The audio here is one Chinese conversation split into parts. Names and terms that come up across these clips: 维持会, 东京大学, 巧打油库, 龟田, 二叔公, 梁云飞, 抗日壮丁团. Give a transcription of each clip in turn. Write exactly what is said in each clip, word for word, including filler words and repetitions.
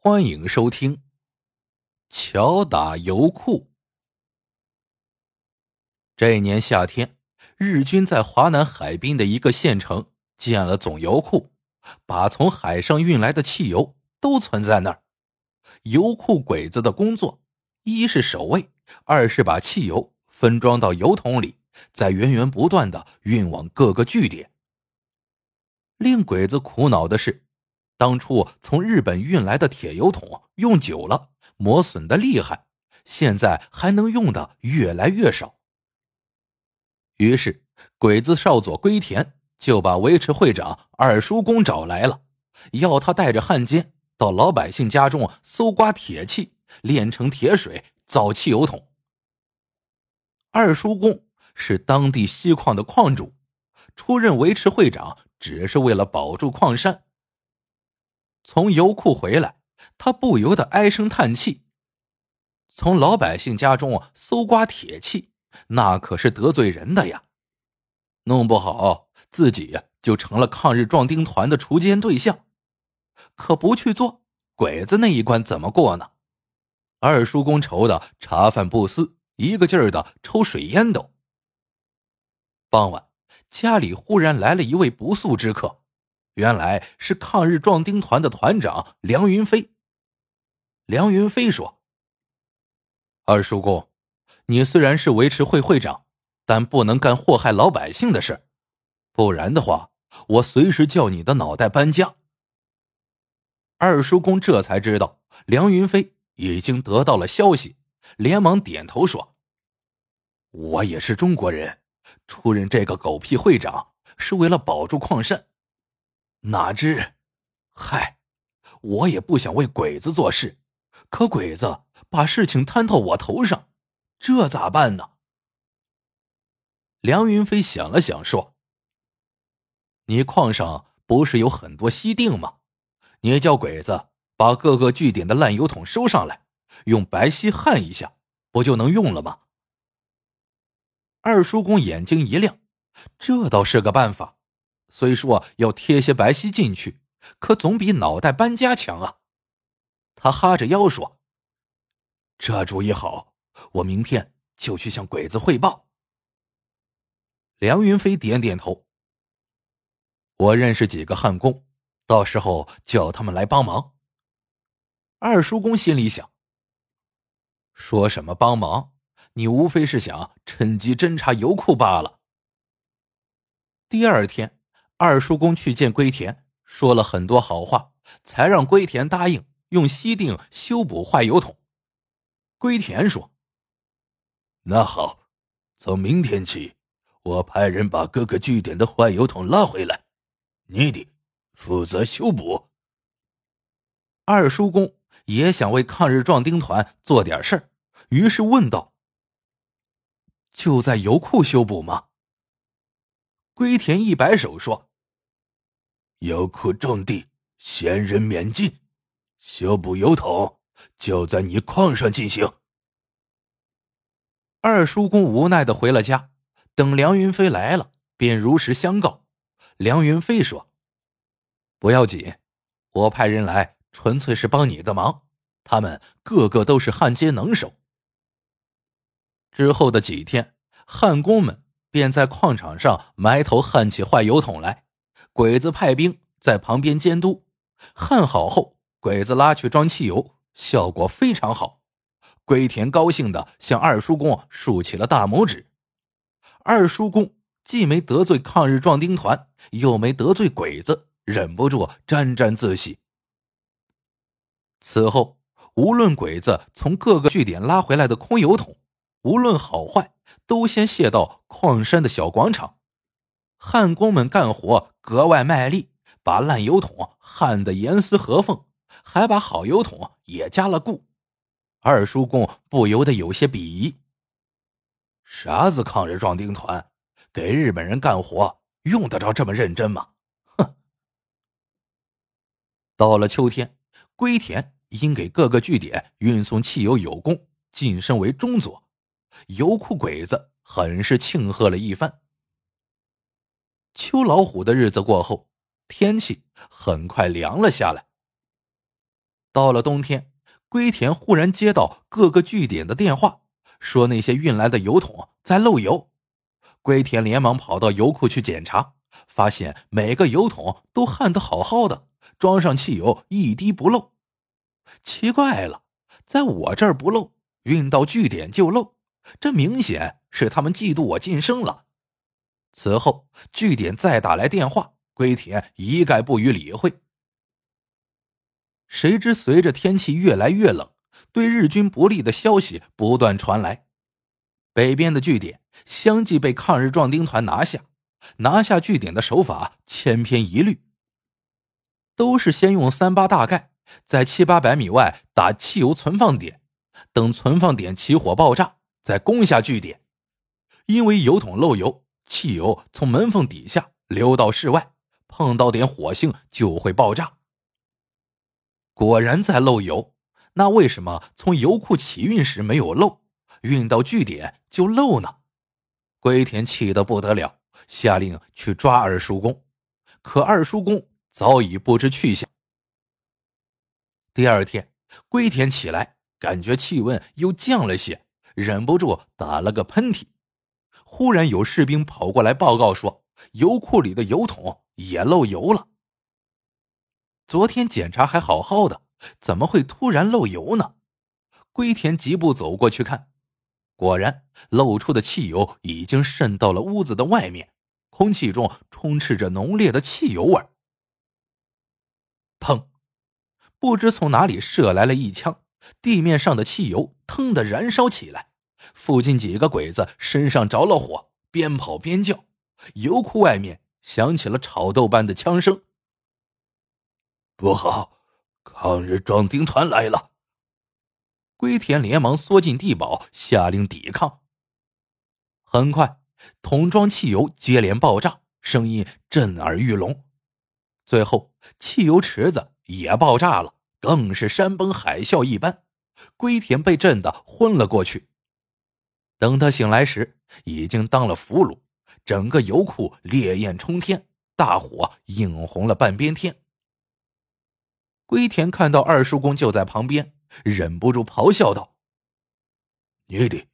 欢迎收听《巧打油库》。这年夏天，日军在华南海滨的一个县城建了总油库，把从海上运来的汽油都存在那儿。油库鬼子的工作，一是守卫，二是把汽油分装到油桶里，再源源不断地运往各个据点。令鬼子苦恼的是，当初从日本运来的铁油桶用久了，磨损的厉害，现在还能用的越来越少。于是，鬼子少佐龟田就把维持会长二叔公找来了，要他带着汉奸到老百姓家中搜刮铁器，炼成铁水，造汽油桶。二叔公是当地锡矿的矿主，出任维持会长只是为了保住矿山。从油库回来，他不由得唉声叹气。从老百姓家中搜刮铁器，那可是得罪人的呀，弄不好自己就成了抗日壮丁团的锄奸对象。可不去做，鬼子那一关怎么过呢？二叔公愁的茶饭不思，一个劲儿的抽水烟斗。傍晚，家里忽然来了一位不速之客，原来是抗日壮丁团的团长梁云飞。梁云飞说：二叔公，你虽然是维持会会长，但不能干祸害老百姓的事，不然的话，我随时叫你的脑袋搬家。二叔公这才知道梁云飞已经得到了消息，连忙点头说：我也是中国人，出任这个狗屁会长是为了保住矿山。哪知，嗨，我也不想为鬼子做事，可鬼子把事情摊到我头上，这咋办呢？梁云飞想了想说：你矿上不是有很多稀锭吗？你叫鬼子把各个据点的烂油桶收上来，用白稀焊一下，不就能用了吗？二叔公眼睛一亮，这倒是个办法。虽说要贴些白稀进去，可总比脑袋搬家强啊。他哈着腰说：这主意好，我明天就去向鬼子汇报。梁云飞点点头：我认识几个焊工，到时候叫他们来帮忙。二叔公心里想，说什么帮忙，你无非是想趁机侦察油库罢了。第二天，二叔公去见龟田，说了很多好话，才让龟田答应用锡锭修补坏油桶。龟田说：那好，从明天起，我派人把各个据点的坏油桶拉回来，你得负责修补。二叔公也想为抗日壮丁团做点事儿，于是问道：就在油库修补吗？龟田一摆手说：油库重地，闲人免进，修补油桶就在你矿上进行。二叔公无奈地回了家，等梁云飞来了，便如实相告。梁云飞说：不要紧，我派人来纯粹是帮你的忙，他们个个都是焊接能手。之后的几天，焊工们便在矿场上埋头焊起坏油桶来，鬼子派兵在旁边监督。焊好后，鬼子拉去装汽油，效果非常好。龟田高兴地向二叔公竖起了大拇指。二叔公既没得罪抗日壮丁团，又没得罪鬼子，忍不住沾沾自喜。此后，无论鬼子从各个据点拉回来的空油桶，无论好坏，都先卸到矿山的小广场。焊工们干活格外卖力，把烂油桶焊得严丝合缝，还把好油桶也加了固。二叔公不由得有些鄙夷：啥子抗日壮丁团，给日本人干活用得着这么认真吗？哼！到了秋天，龟田因给各个据点运送汽油有功，晋升为中佐。油库鬼子很是庆贺了一番。秋老虎的日子过后，天气很快凉了下来。到了冬天，龟田忽然接到各个据点的电话，说那些运来的油桶在漏油。龟田连忙跑到油库去检查，发现每个油桶都焊得好好的，装上汽油一滴不漏。奇怪了，在我这儿不漏，运到据点就漏，这明显是他们嫉妒我晋升了。此后据点再打来电话，龟田一概不予理会。谁知随着天气越来越冷，对日军不利的消息不断传来，北边的据点相继被抗日壮丁团拿下。拿下据点的手法千篇一律，都是先用三八大盖在七八百米外打汽油存放点，等存放点起火爆炸再攻下据点。因为油桶漏油，汽油从门缝底下流到室外，碰到点火星就会爆炸。果然在漏油，那为什么从油库起运时没有漏，运到据点就漏呢？龟田气得不得了，下令去抓二叔公，可二叔公早已不知去向。第二天，龟田起来，感觉气温又降了些，忍不住打了个喷嚏。忽然有士兵跑过来报告说，油库里的油桶也漏油了。昨天检查还好好的，怎么会突然漏油呢？龟田急步走过去看，果然漏出的汽油已经渗到了屋子的外面，空气中充斥着浓烈的汽油味。砰！不知从哪里射来了一枪，地面上的汽油腾地燃烧起来，附近几个鬼子身上着了火，边跑边叫。油库外面响起了吵斗般的枪声。不好，抗日壮丁团来了！龟田连忙缩进地堡，下令抵抗。很快，桶装汽油接连爆炸，声音震耳欲聋。最后，汽油池子也爆炸了，更是山崩海啸一般。龟田被震得昏了过去。等他醒来时，已经当了俘虏，整个油库烈焰冲天，大火映红了半边天。龟田看到二叔公就在旁边，忍不住咆哮道：“你的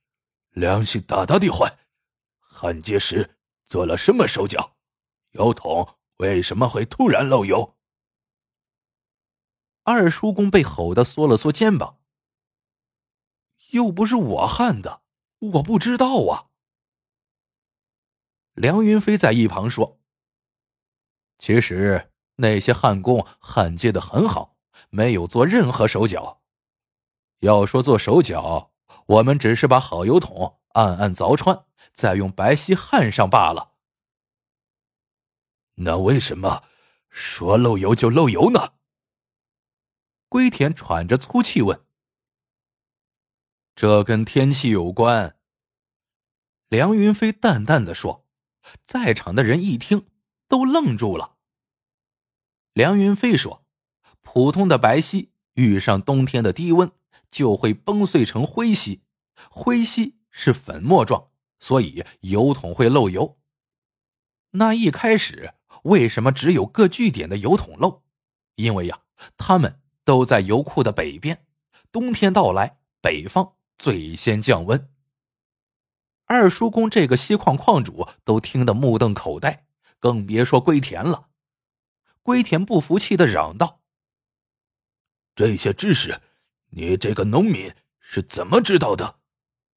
良心大大的坏！焊接时做了什么手脚？油桶为什么会突然漏油？”二叔公被吼得缩了缩肩膀：“又不是我焊的，我不知道啊。”梁云飞在一旁说：“其实……”那些焊工焊接得很好，没有做任何手脚。要说做手脚，我们只是把好油桶暗暗凿穿，再用白皙焊上罢了。那为什么说漏油就漏油呢？龟田喘着粗气问。这跟天气有关。梁云飞淡淡地说，在场的人一听都愣住了。梁云飞说，普通的白皙遇上冬天的低温就会崩碎成灰皙，灰皙是粉末状，所以油桶会漏油。那一开始为什么只有各据点的油桶漏？因为呀，他们都在油库的北边，冬天到来，北方最先降温。二叔公这个锡矿矿主都听得目瞪口呆，更别说龟田了。龟田不服气地嚷道：“这些知识，你这个农民是怎么知道的？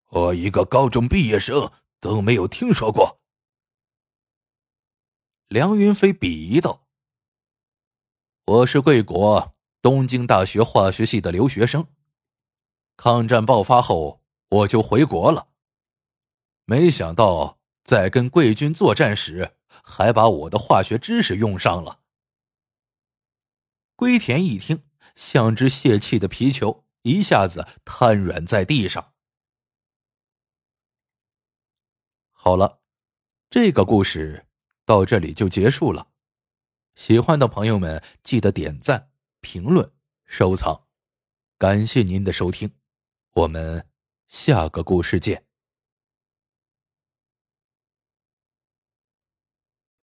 我一个高中毕业生都没有听说过。”梁云飞鄙夷道：“我是贵国东京大学化学系的留学生，抗战爆发后我就回国了，没想到在跟贵军作战时，还把我的化学知识用上了。”龟田一听，像只泄气的皮球，一下子瘫软在地上。好了，这个故事到这里就结束了。喜欢的朋友们记得点赞、评论、收藏。感谢您的收听，我们下个故事见。